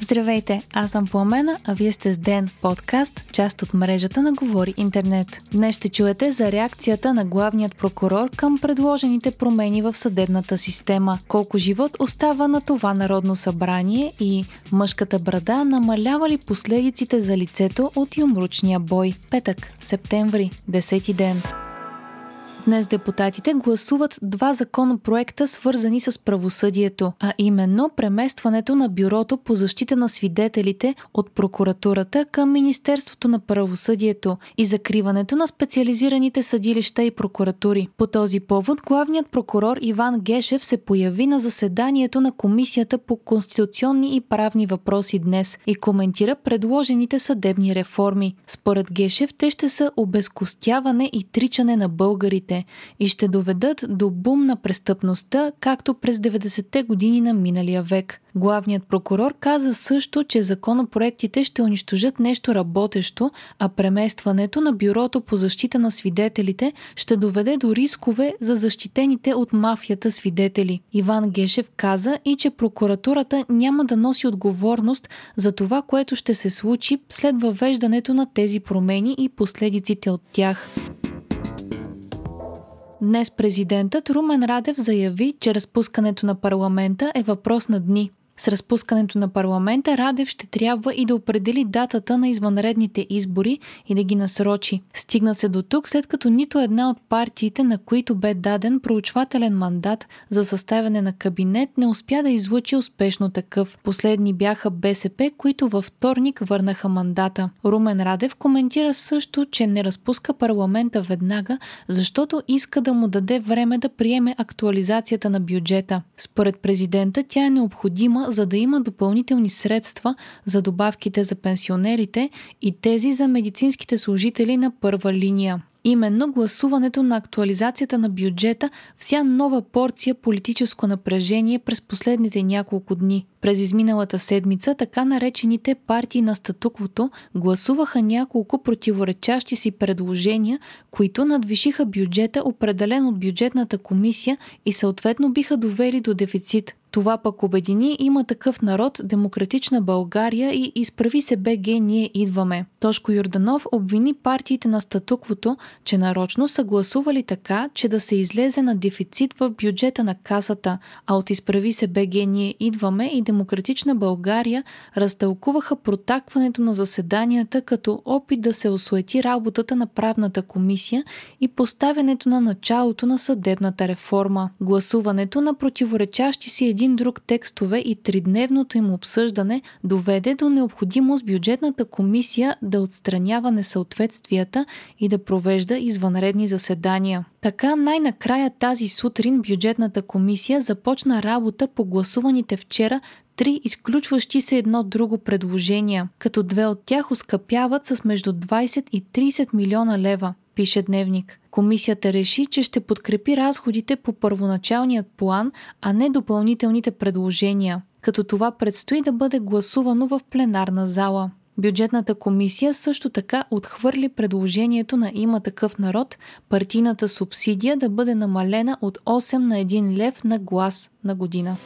Здравейте, аз съм Пламена, а вие сте с Ден, подкаст, част от мрежата на Говори Интернет. Днес ще чуете за реакцията на главният прокурор към предложените промени в съдебната система, колко живот остава на това народно събрание и мъжката брада намалява ли последиците за лицето от юмручния бой. Петък, септември, 10-ти ден. Днес депутатите гласуват два законопроекта, свързани с правосъдието, а именно преместването на Бюрото по защита на свидетелите от прокуратурата към Министерството на правосъдието и закриването на специализираните съдилища и прокуратури. По този повод главният прокурор Иван Гешев се появи на заседанието на Комисията по конституционни и правни въпроси днес и коментира предложените съдебни реформи. Според Гешев те ще са обезкостяване и тричане на българите и ще доведат до бум на престъпността, както през 90-те години на миналия век. Главният прокурор каза също, че законопроектите ще унищожат нещо работещо, а преместването на Бюрото по защита на свидетелите ще доведе до рискове за защитените от мафията свидетели. Иван Гешев каза и, че прокуратурата няма да носи отговорност за това, което ще се случи след въвеждането на тези промени и последиците от тях. Днес президентът Румен Радев заяви, че разпускането на парламента е въпрос на дни. С разпускането на парламента Радев ще трябва и да определи датата на извънредните избори и да ги насрочи. Стигна се до тук, след като нито една от партиите, на които бе даден проучвателен мандат за съставяне на кабинет, не успя да излъчи успешно такъв. Последни бяха БСП, които във вторник върнаха мандата. Румен Радев коментира също, че не разпуска парламента веднага, защото иска да му даде време да приеме актуализацията на бюджета. Според президента тя е необходима, за да има допълнителни средства за добавките за пенсионерите и тези за медицинските служители на първа линия. Именно гласуването на актуализацията на бюджета вся нова порция политическо напрежение през последните няколко дни. През изминалата седмица така наречените партии на статуквото гласуваха няколко противоречащи си предложения, които надвишиха бюджета, определен от бюджетната комисия, и съответно биха довели до дефицит. Това пък обедини „Има такъв народ“, „Демократична България“ и „Изправи се БГ, ние идваме“. Тошко Йорданов обвини партиите на статуквото, че нарочно са гласували така, че да се излезе на дефицит в бюджета на касата, а от „Изправи се БГ, ние идваме“ и „Демократична България“ разтълкуваха протакването на заседанията като опит да се осуети работата на правната комисия и поставянето на началото на съдебната реформа. Гласуването на противоречащи си един друг текстове и тридневното им обсъждане доведе до необходимост бюджетната комисия да отстранява несъответствията и да провежда извънредни заседания. Така най-накрая тази сутрин бюджетната комисия започна работа по гласуваните вчера три изключващи се едно друго предложения, като две от тях оскъпяват с между 20 и 30 милиона лева, пише Дневник. Комисията реши, че ще подкрепи разходите по първоначалният план, а не допълнителните предложения, като това предстои да бъде гласувано в пленарна зала. Бюджетната комисия също така отхвърли предложението на „Има такъв народ“ партийната субсидия да бъде намалена от 8 на 1 лев на глас на година.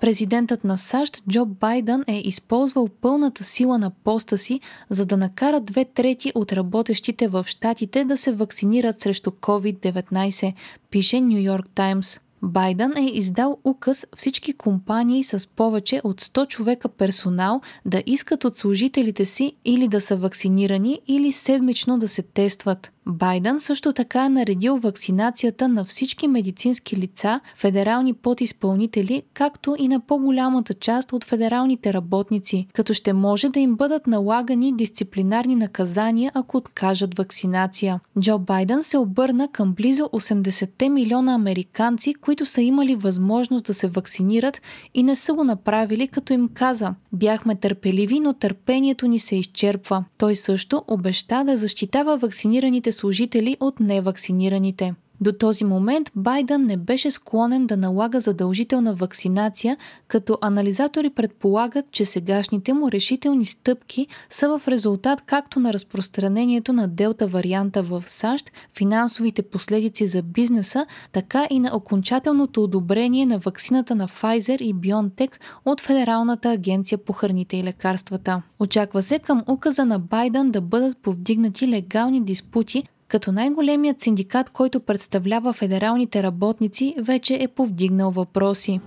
Президентът на САЩ Джо Байден е използвал пълната сила на поста си, за да накара 2/3 от работещите в щатите да се вакцинират срещу COVID-19, пише New York Times. Байден е издал указ всички компании с повече от 100 човека персонал да искат от служителите си или да са вакцинирани, или седмично да се тестват. Байден също така е наредил вакцинацията на всички медицински лица, федерални подизпълнители, както и на по-голямата част от федералните работници, като ще може да им бъдат налагани дисциплинарни наказания, ако откажат вакцинация. Джо Байден се обърна към близо 80 милиона американци, които са имали възможност да се вакцинират и не са го направили, като им каза: „Бяхме търпеливи, но търпението ни се изчерпва“. Той също обеща да защитава вакцинираните служители от невакцинираните. До този момент Байден не беше склонен да налага задължителна вакцинация, като анализатори предполагат, че сегашните му решителни стъпки са в резултат както на разпространението на Делта-варианта в САЩ, финансовите последици за бизнеса, така и на окончателното одобрение на ваксината на Файзер и Бионтек от Федералната агенция по храните и лекарствата. Очаква се към указа на Байден да бъдат повдигнати легални диспути, като най-големият синдикат, който представлява федералните работници, вече е повдигнал въпроси.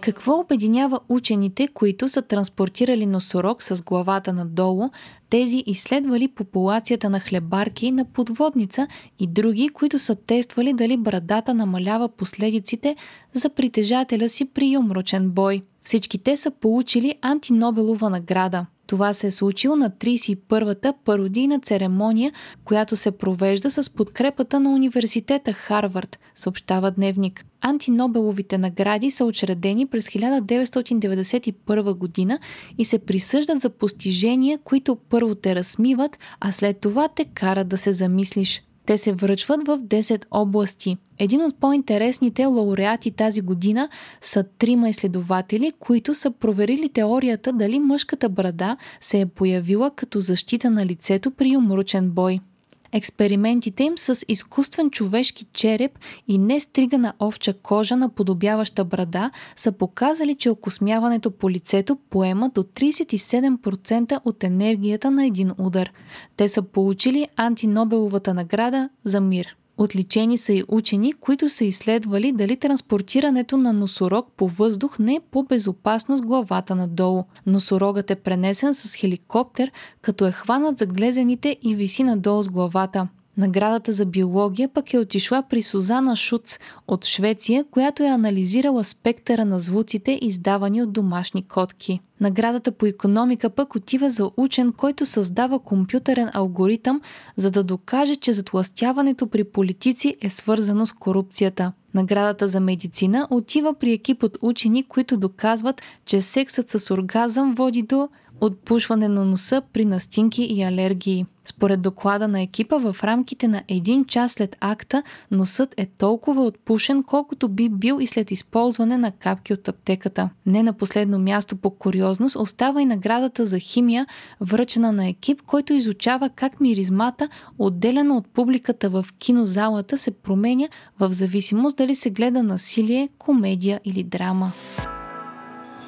Какво обединява учените, които са транспортирали носорог с главата надолу, тези изследвали популацията на хлебарки на подводница и други, които са тествали дали брадата намалява последиците за притежателя си при юмручен бой? Всички те са получили антинобелова награда. Това се е случило на 31-та пародийна церемония, която се провежда с подкрепата на университета Харвард, съобщава Дневник. Антинобеловите награди са учредени през 1991 година и се присъждат за постижения, които първо те размиват, а след това те карат да се замислиш. Те се връчват в 10 области. Един от по-интересните лауреати тази година са 3 изследователи, които са проверили теорията дали мъжката брада се е появила като защита на лицето при юмручен бой. Експериментите им с изкуствен човешки череп и нестригана овча кожа наподобяваща брада са показали, че окосмяването по лицето поема до 37% от енергията на един удар. Те са получили антинобеловата награда за мир. Отличени са и учени, които са изследвали дали транспортирането на носорог по въздух не е по-безопасно с главата надолу. Носорогът е пренесен с хеликоптер, като е хванат за глезените и виси надолу с главата. Наградата за биология пък е отишла при Сузана Шуц от Швеция, която е анализирала спектъра на звуците, издавани от домашни котки. Наградата по икономика пък отива за учен, който създава компютърен алгоритъм, за да докаже, че затлъстяването при политици е свързано с корупцията. Наградата за медицина отива при екип от учени, които доказват, че сексът с оргазъм води до отпушване на носа при настинки и алергии. Според доклада на екипа, в рамките на 1 час след акта носът е толкова отпушен, колкото би бил и след използване на капки от аптеката. Не на последно място по куриозност остава и наградата за химия, връчена на екип, който изучава как миризмата, отделена от публиката в кинозалата, се променя в зависимост дали се гледа насилие, комедия или драма.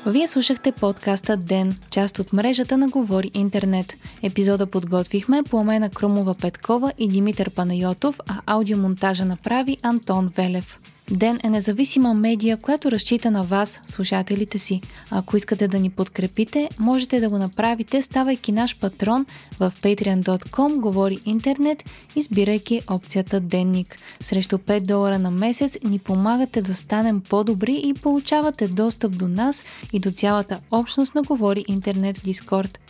Вие слушахте подкаста «Ден», част от мрежата на Говори Интернет. Епизода подготвихме Пламена Крумова Петкова и Димитър Панайотов, а аудиомонтажа направи Антон Велев. «Ден» е независима медия, която разчита на вас, слушателите си. Ако искате да ни подкрепите, можете да го направите, ставайки наш патрон в patreon.com, Говори Интернет, избирайки опцията «Денник». Срещу $5 на месец ни помагате да станем по-добри и получавате достъп до нас и до цялата общност на Говори Интернет в Discord.